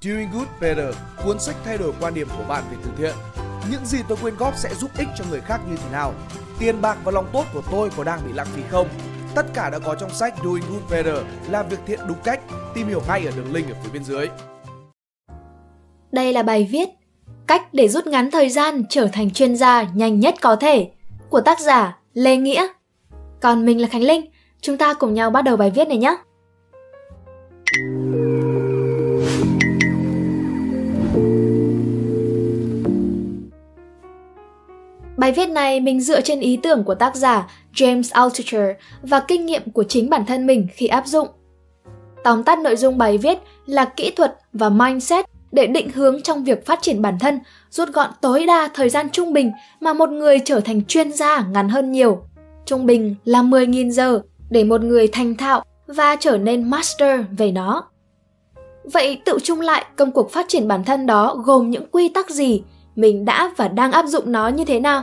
Doing good better, cuốn sách thay đổi quan điểm của bạn về từ thiện. Những gì tôi quyên góp sẽ giúp ích cho người khác như thế nào? Tiền bạc và lòng tốt của tôi có đang bị lãng phí không? Tất cả đã có trong sách Doing good better, làm việc thiện đúng cách. Tìm hiểu ngay ở đường link ở phía bên dưới. Đây là bài viết Cách để rút ngắn thời gian trở thành chuyên gia nhanh nhất có thể của tác giả Lê Nghĩa. Còn mình là Khánh Linh, chúng ta cùng nhau bắt đầu bài viết này nhé. Bài viết này mình dựa trên ý tưởng của tác giả James Altucher và kinh nghiệm của chính bản thân mình khi áp dụng. Tóm tắt nội dung bài viết là kỹ thuật và mindset để định hướng trong việc phát triển bản thân, rút gọn tối đa thời gian trung bình mà một người trở thành chuyên gia ngắn hơn nhiều. Trung bình là 10.000 giờ để một người thành thạo và trở nên master về nó. Vậy tự chung lại công cuộc phát triển bản thân đó gồm những quy tắc gì? Mình đã và đang áp dụng nó như thế nào?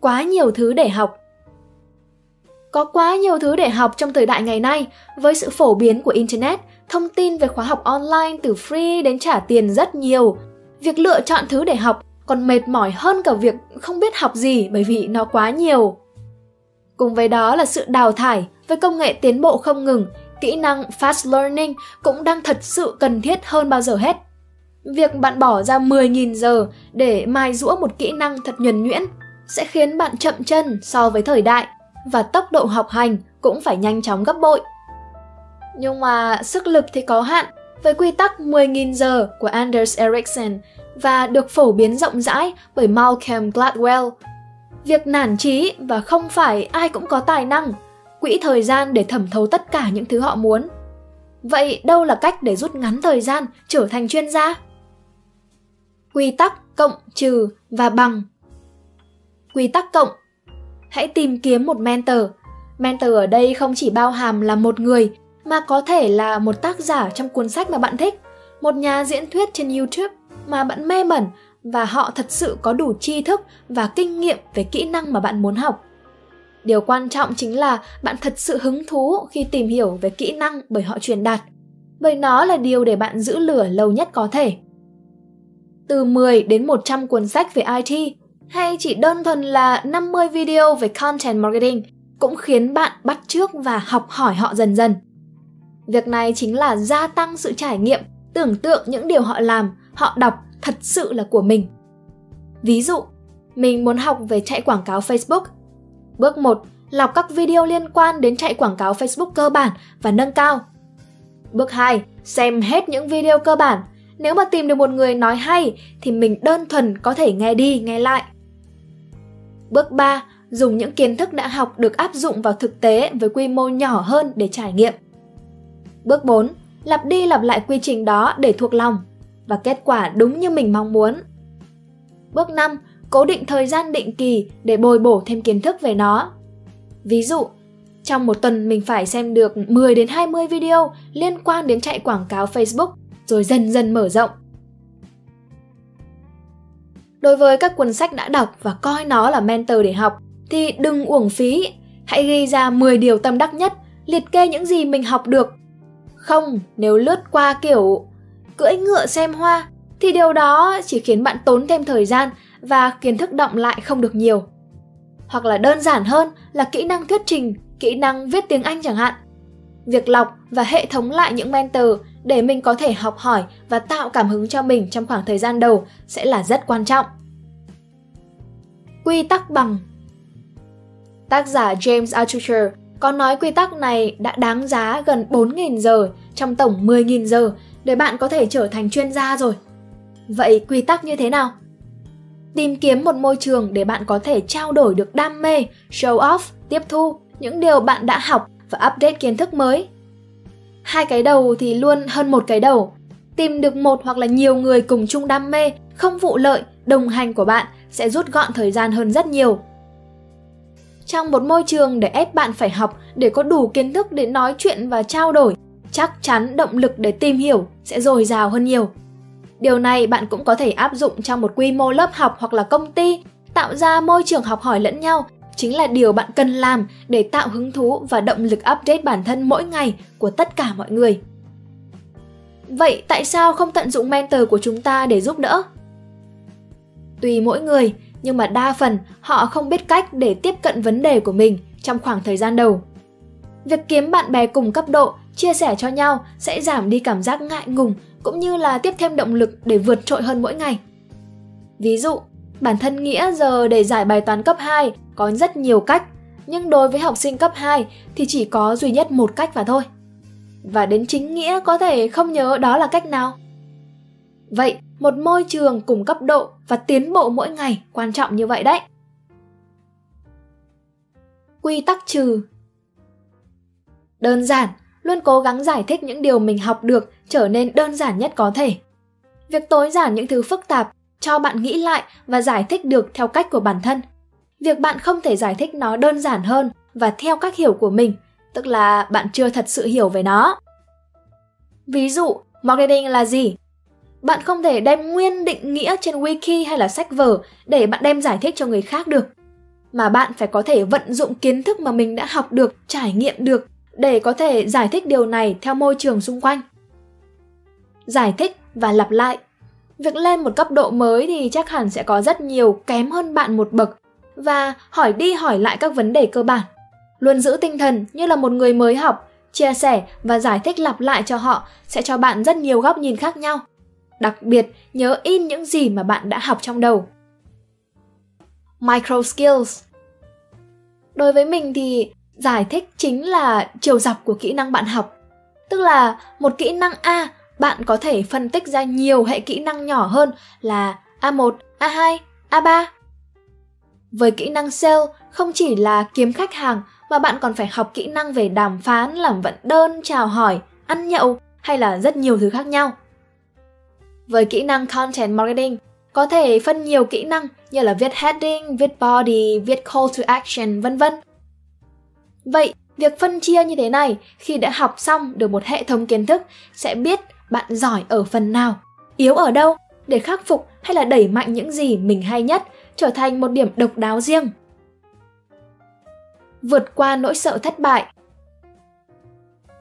Quá nhiều thứ để học. Có quá nhiều thứ để học trong thời đại ngày nay, với sự phổ biến của Internet, thông tin về khóa học online từ free đến trả tiền rất nhiều. Việc lựa chọn thứ để học còn mệt mỏi hơn cả việc không biết học gì bởi vì nó quá nhiều. Cùng với đó là sự đào thải với công nghệ tiến bộ không ngừng, kỹ năng fast learning cũng đang thật sự cần thiết hơn bao giờ hết. Việc bạn bỏ ra 10.000 giờ để mài giũa một kỹ năng thật nhuần nhuyễn sẽ khiến bạn chậm chân so với thời đại và tốc độ học hành cũng phải nhanh chóng gấp bội. Nhưng mà sức lực thì có hạn với quy tắc 10.000 giờ của Anders Ericsson và được phổ biến rộng rãi bởi Malcolm Gladwell. Việc nản chí và không phải ai cũng có tài năng, quỹ thời gian để thẩm thấu tất cả những thứ họ muốn. Vậy đâu là cách để rút ngắn thời gian trở thành chuyên gia? Quy tắc cộng, trừ và bằng. Quy tắc cộng. Hãy tìm kiếm một mentor. Mentor ở đây không chỉ bao hàm là một người, mà có thể là một tác giả trong cuốn sách mà bạn thích, một nhà diễn thuyết trên YouTube mà bạn mê mẩn và họ thật sự có đủ tri thức và kinh nghiệm về kỹ năng mà bạn muốn học. Điều quan trọng chính là bạn thật sự hứng thú khi tìm hiểu về kỹ năng bởi họ truyền đạt, bởi nó là điều để bạn giữ lửa lâu nhất có thể. Từ 10 đến 100 cuốn sách về IT hay chỉ đơn thuần là 50 video về content marketing cũng khiến bạn bắt chước và học hỏi họ dần dần. Việc này chính là gia tăng sự trải nghiệm, tưởng tượng những điều họ làm, họ đọc thật sự là của mình. Ví dụ, mình muốn học về chạy quảng cáo Facebook. Bước 1. Lọc các video liên quan đến chạy quảng cáo Facebook cơ bản và nâng cao. Bước 2. Xem hết những video cơ bản. Nếu mà tìm được một người nói hay thì mình đơn thuần có thể nghe đi, nghe lại. Bước 3. Dùng những kiến thức đã học được áp dụng vào thực tế với quy mô nhỏ hơn để trải nghiệm. Bước 4. Lặp đi lặp lại quy trình đó để thuộc lòng và kết quả đúng như mình mong muốn. Bước 5. Cố định thời gian định kỳ để bồi bổ thêm kiến thức về nó. Ví dụ, trong một tuần mình phải xem được 10 đến 20 video liên quan đến chạy quảng cáo Facebook rồi dần dần mở rộng. Đối với các cuốn sách đã đọc và coi nó là mentor để học thì đừng uổng phí. Hãy ghi ra 10 điều tâm đắc nhất, liệt kê những gì mình học được. Không, nếu lướt qua kiểu cưỡi ngựa xem hoa thì điều đó chỉ khiến bạn tốn thêm thời gian và kiến thức đọng lại không được nhiều. Hoặc là đơn giản hơn là kỹ năng thuyết trình, kỹ năng viết tiếng Anh chẳng hạn. Việc lọc và hệ thống lại những mentor để mình có thể học hỏi và tạo cảm hứng cho mình trong khoảng thời gian đầu sẽ là rất quan trọng. Quy tắc bằng. Tác giả James Altucher có nói quy tắc này đã đáng giá gần 4.000 giờ trong tổng 10.000 giờ để bạn có thể trở thành chuyên gia rồi. Vậy quy tắc như thế nào? Tìm kiếm một môi trường để bạn có thể trao đổi được đam mê, show off, tiếp thu những điều bạn đã học và update kiến thức mới. 2 cái đầu thì luôn hơn 1 cái đầu. Tìm được một hoặc là nhiều người cùng chung đam mê, không vụ lợi, đồng hành của bạn sẽ rút gọn thời gian hơn rất nhiều. Trong một môi trường để ép bạn phải học, để có đủ kiến thức để nói chuyện và trao đổi, chắc chắn động lực để tìm hiểu sẽ dồi dào hơn nhiều. Điều này bạn cũng có thể áp dụng trong một quy mô lớp học hoặc là công ty, tạo ra môi trường học hỏi lẫn nhau, chính là điều bạn cần làm để tạo hứng thú và động lực update bản thân mỗi ngày của tất cả mọi người. Vậy tại sao không tận dụng mentor của chúng ta để giúp đỡ? Tùy mỗi người, nhưng mà đa phần họ không biết cách để tiếp cận vấn đề của mình trong khoảng thời gian đầu. Việc kiếm bạn bè cùng cấp độ, chia sẻ cho nhau sẽ giảm đi cảm giác ngại ngùng cũng như là tiếp thêm động lực để vượt trội hơn mỗi ngày. Ví dụ, bản thân Nghĩa giờ để giải bài toán cấp 2 có rất nhiều cách, nhưng đối với học sinh cấp 2 thì chỉ có duy nhất một cách mà thôi. Và đến chính Nghĩa có thể không nhớ đó là cách nào. Vậy, một môi trường cùng cấp độ và tiến bộ mỗi ngày quan trọng như vậy đấy. Quy tắc trừ. Đơn giản, luôn cố gắng giải thích những điều mình học được trở nên đơn giản nhất có thể. Việc tối giản những thứ phức tạp cho bạn nghĩ lại và giải thích được theo cách của bản thân. Việc bạn không thể giải thích nó đơn giản hơn và theo cách hiểu của mình, tức là bạn chưa thật sự hiểu về nó. Ví dụ, marketing là gì? Bạn không thể đem nguyên định nghĩa trên wiki hay là sách vở để bạn đem giải thích cho người khác được. Mà bạn phải có thể vận dụng kiến thức mà mình đã học được, trải nghiệm được để có thể giải thích điều này theo môi trường xung quanh. Giải thích và lặp lại. Việc lên một cấp độ mới thì chắc hẳn sẽ có rất nhiều kém hơn bạn một bậc và hỏi đi hỏi lại các vấn đề cơ bản. Luôn giữ tinh thần như là một người mới học, chia sẻ và giải thích lặp lại cho họ sẽ cho bạn rất nhiều góc nhìn khác nhau. Đặc biệt, nhớ in những gì mà bạn đã học trong đầu. Micro skills. Đối với mình thì giải thích chính là chiều dọc của kỹ năng bạn học. Tức là một kỹ năng A, bạn có thể phân tích ra nhiều hệ kỹ năng nhỏ hơn là A1, A2, A3. Với kỹ năng sale, không chỉ là kiếm khách hàng mà bạn còn phải học kỹ năng về đàm phán, làm vận đơn, chào hỏi, ăn nhậu hay là rất nhiều thứ khác nhau. Với kỹ năng Content Marketing, có thể phân nhiều kỹ năng như là viết heading, viết body, viết call to action, vân vân. Vậy, việc phân chia như thế này, khi đã học xong được một hệ thống kiến thức, sẽ biết bạn giỏi ở phần nào, yếu ở đâu, để khắc phục hay là đẩy mạnh những gì mình hay nhất, trở thành một điểm độc đáo riêng. Vượt qua nỗi sợ thất bại.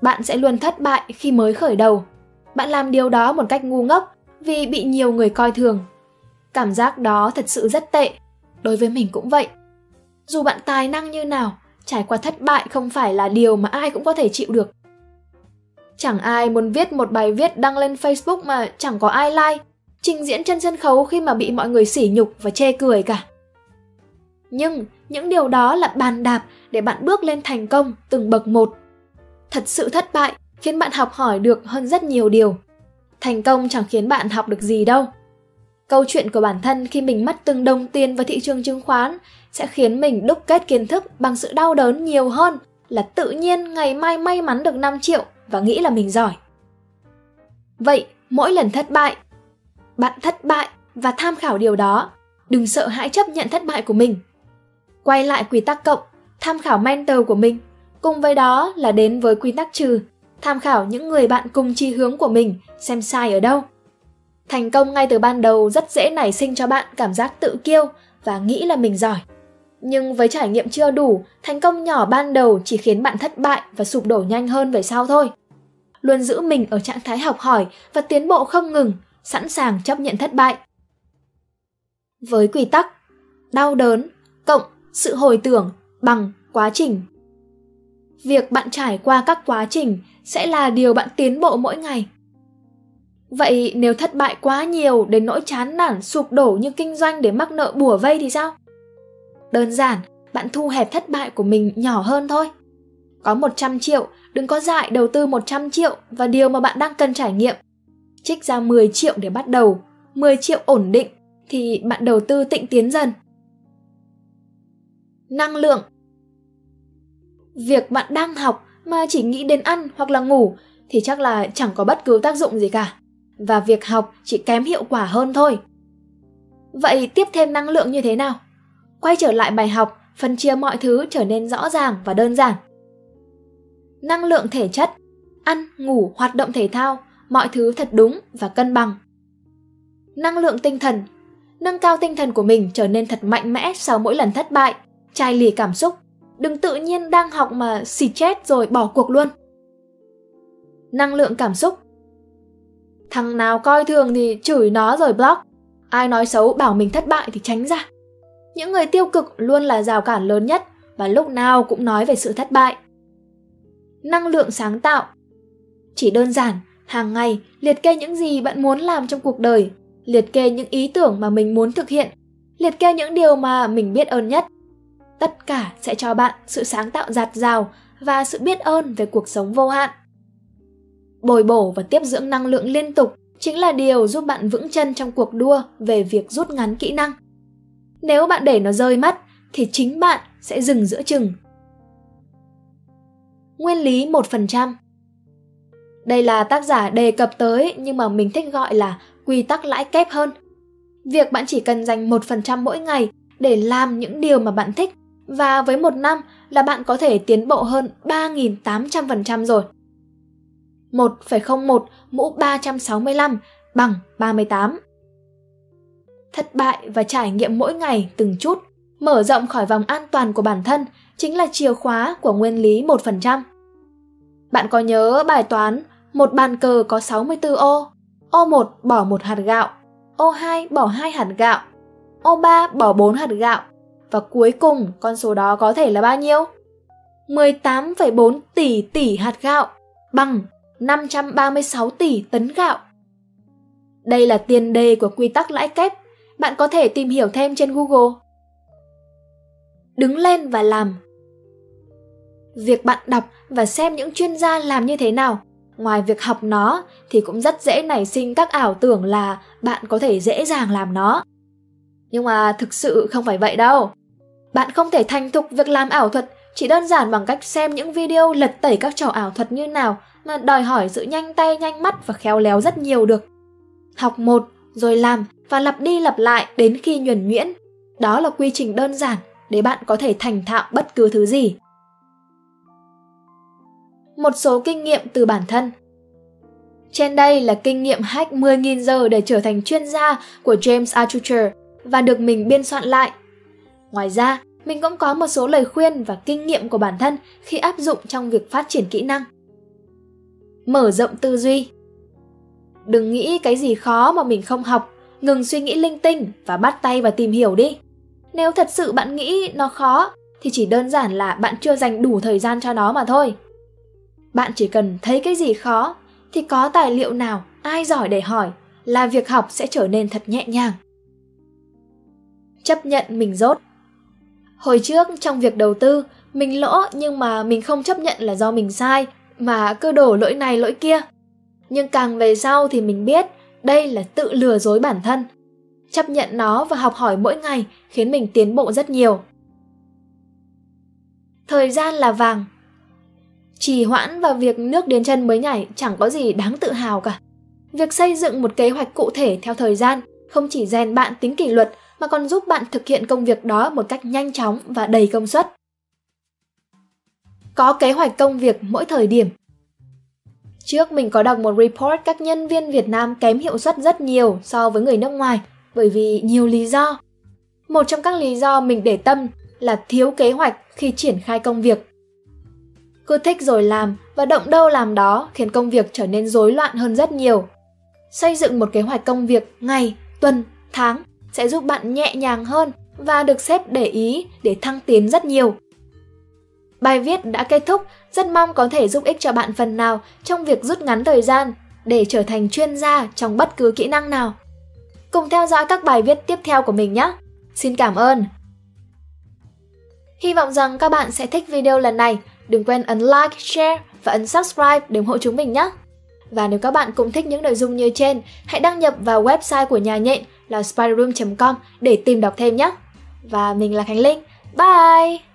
Bạn sẽ luôn thất bại khi mới khởi đầu. Bạn làm điều đó một cách ngu ngốc vì bị nhiều người coi thường. Cảm giác đó thật sự rất tệ, đối với mình cũng vậy. Dù bạn tài năng như nào, trải qua thất bại không phải là điều mà ai cũng có thể chịu được. Chẳng ai muốn viết một bài viết đăng lên Facebook mà chẳng có ai like, trình diễn trên sân khấu khi mà bị mọi người sỉ nhục và chê cười cả. Nhưng những điều đó là bàn đạp để bạn bước lên thành công từng bậc một. Thật sự thất bại khiến bạn học hỏi được hơn rất nhiều điều. Thành công chẳng khiến bạn học được gì đâu. Câu chuyện của bản thân khi mình mất từng đồng tiền vào thị trường chứng khoán sẽ khiến mình đúc kết kiến thức bằng sự đau đớn nhiều hơn là tự nhiên ngày mai may mắn được 5 triệu và nghĩ là mình giỏi. Vậy, mỗi lần thất bại, bạn thất bại và tham khảo điều đó. Đừng sợ hãi chấp nhận thất bại của mình. Quay lại quy tắc cộng, tham khảo mentor của mình. Cùng với đó là đến với quy tắc trừ, tham khảo những người bạn cùng chí hướng của mình xem sai ở đâu. Thành công ngay từ ban đầu rất dễ nảy sinh cho bạn cảm giác tự kiêu và nghĩ là mình giỏi. Nhưng với trải nghiệm chưa đủ, thành công nhỏ ban đầu chỉ khiến bạn thất bại và sụp đổ nhanh hơn về sau thôi. Luôn giữ mình ở trạng thái học hỏi và tiến bộ không ngừng, sẵn sàng chấp nhận thất bại. Với quy tắc, đau đớn, cộng sự hồi tưởng bằng quá trình. Việc bạn trải qua các quá trình sẽ là điều bạn tiến bộ mỗi ngày. Vậy nếu thất bại quá nhiều đến nỗi chán nản, sụp đổ như kinh doanh để mắc nợ bủa vây thì sao? Đơn giản, bạn thu hẹp thất bại của mình nhỏ hơn thôi. Có 100 triệu, đừng có dại đầu tư 100 triệu vào điều mà bạn đang cần trải nghiệm. Trích ra 10 triệu để bắt đầu, 10 triệu ổn định thì bạn đầu tư tịnh tiến dần. Năng lượng. Việc bạn đang học mà chỉ nghĩ đến ăn hoặc là ngủ thì chắc là chẳng có bất cứ tác dụng gì cả. Và việc học chỉ kém hiệu quả hơn thôi. Vậy tiếp thêm năng lượng như thế nào? Quay trở lại bài học, phân chia mọi thứ trở nên rõ ràng và đơn giản. Năng lượng thể chất, ăn, ngủ, hoạt động thể thao, mọi thứ thật đúng và cân bằng. Năng lượng tinh thần, nâng cao tinh thần của mình trở nên thật mạnh mẽ sau mỗi lần thất bại, chai lì cảm xúc. Đừng tự nhiên đang học mà xì chết rồi bỏ cuộc luôn. Năng lượng cảm xúc. Thằng nào coi thường thì chửi nó rồi block. Ai nói xấu bảo mình thất bại thì tránh ra. Những người tiêu cực luôn là rào cản lớn nhất và lúc nào cũng nói về sự thất bại. Năng lượng sáng tạo. Chỉ đơn giản, hàng ngày liệt kê những gì bạn muốn làm trong cuộc đời, liệt kê những ý tưởng mà mình muốn thực hiện, liệt kê những điều mà mình biết ơn nhất. Tất cả sẽ cho bạn sự sáng tạo dạt dào và sự biết ơn về cuộc sống vô hạn. Bồi bổ và tiếp dưỡng năng lượng liên tục chính là điều giúp bạn vững chân trong cuộc đua về việc rút ngắn kỹ năng. Nếu bạn để nó rơi mất, thì chính bạn sẽ dừng giữa chừng. Nguyên lý 1%. Đây là tác giả đề cập tới nhưng mà mình thích gọi là quy tắc lãi kép hơn. Việc bạn chỉ cần dành 1% mỗi ngày để làm những điều mà bạn thích và với một năm là bạn có thể tiến bộ hơn 3.800% rồi. 1,01 mũ 365 bằng 38. Thất bại và trải nghiệm mỗi ngày từng chút, mở rộng khỏi vòng an toàn của bản thân chính là chìa khóa của nguyên lý 1%. Bạn có nhớ bài toán một bàn cờ có 64 ô, ô 1 bỏ 1 hạt gạo, ô 2 bỏ 2 hạt gạo, ô 3 bỏ 4 hạt gạo và cuối cùng con số đó có thể là bao nhiêu? 18,4 tỷ tỷ hạt gạo bằng 536 tỷ tấn gạo. Đây là tiền đề của quy tắc lãi kép, bạn có thể tìm hiểu thêm trên Google. Đứng lên và làm. Việc bạn đọc và xem những chuyên gia làm như thế nào, ngoài việc học nó thì cũng rất dễ nảy sinh các ảo tưởng là bạn có thể dễ dàng làm nó. Nhưng mà thực sự không phải vậy đâu. Bạn không thể thành thục việc làm ảo thuật chỉ đơn giản bằng cách xem những video lật tẩy các trò ảo thuật như nào mà đòi hỏi sự nhanh tay, nhanh mắt và khéo léo rất nhiều được. Học một, rồi làm và lặp đi lặp lại đến khi nhuần nhuyễn. Đó là quy trình đơn giản để bạn có thể thành thạo bất cứ thứ gì. Một số kinh nghiệm từ bản thân. Trên đây là kinh nghiệm hack 10.000 giờ để trở thành chuyên gia của James Altucher và được mình biên soạn lại. Ngoài ra, mình cũng có một số lời khuyên và kinh nghiệm của bản thân khi áp dụng trong việc phát triển kỹ năng. Mở rộng tư duy. Đừng nghĩ cái gì khó mà mình không học, ngừng suy nghĩ linh tinh và bắt tay vào tìm hiểu đi. Nếu thật sự bạn nghĩ nó khó thì chỉ đơn giản là bạn chưa dành đủ thời gian cho nó mà thôi. Bạn chỉ cần thấy cái gì khó thì có tài liệu nào, ai giỏi để hỏi là việc học sẽ trở nên thật nhẹ nhàng. Chấp nhận mình dốt. Hồi trước trong việc đầu tư, mình lỗ nhưng mà mình không chấp nhận là do mình sai mà cứ đổ lỗi này lỗi kia. Nhưng càng về sau thì mình biết đây là tự lừa dối bản thân. Chấp nhận nó và học hỏi mỗi ngày khiến mình tiến bộ rất nhiều. Thời gian là vàng. Trì hoãn và việc nước đến chân mới nhảy chẳng có gì đáng tự hào cả. Việc xây dựng một kế hoạch cụ thể theo thời gian không chỉ rèn bạn tính kỷ luật mà còn giúp bạn thực hiện công việc đó một cách nhanh chóng và đầy công suất. Có kế hoạch công việc mỗi thời điểm. Trước mình có đọc một report các nhân viên Việt Nam kém hiệu suất rất nhiều so với người nước ngoài bởi vì nhiều lý do. Một trong các lý do mình để tâm là thiếu kế hoạch khi triển khai công việc. Cứ thích rồi làm và động đâu làm đó khiến công việc trở nên rối loạn hơn rất nhiều. Xây dựng một kế hoạch công việc ngày, tuần, tháng sẽ giúp bạn nhẹ nhàng hơn và được sếp để ý để thăng tiến rất nhiều. Bài viết đã kết thúc, rất mong có thể giúp ích cho bạn phần nào trong việc rút ngắn thời gian để trở thành chuyên gia trong bất cứ kỹ năng nào. Cùng theo dõi các bài viết tiếp theo của mình nhé! Xin cảm ơn! Hy vọng rằng các bạn sẽ thích video lần này. Đừng quên ấn like, share và ấn subscribe để ủng hộ chúng mình nhé! Và nếu các bạn cũng thích những nội dung như trên, hãy đăng nhập vào website của nhà nhện là spiderroom.com để tìm đọc thêm nhé! Và mình là Khánh Linh. Bye!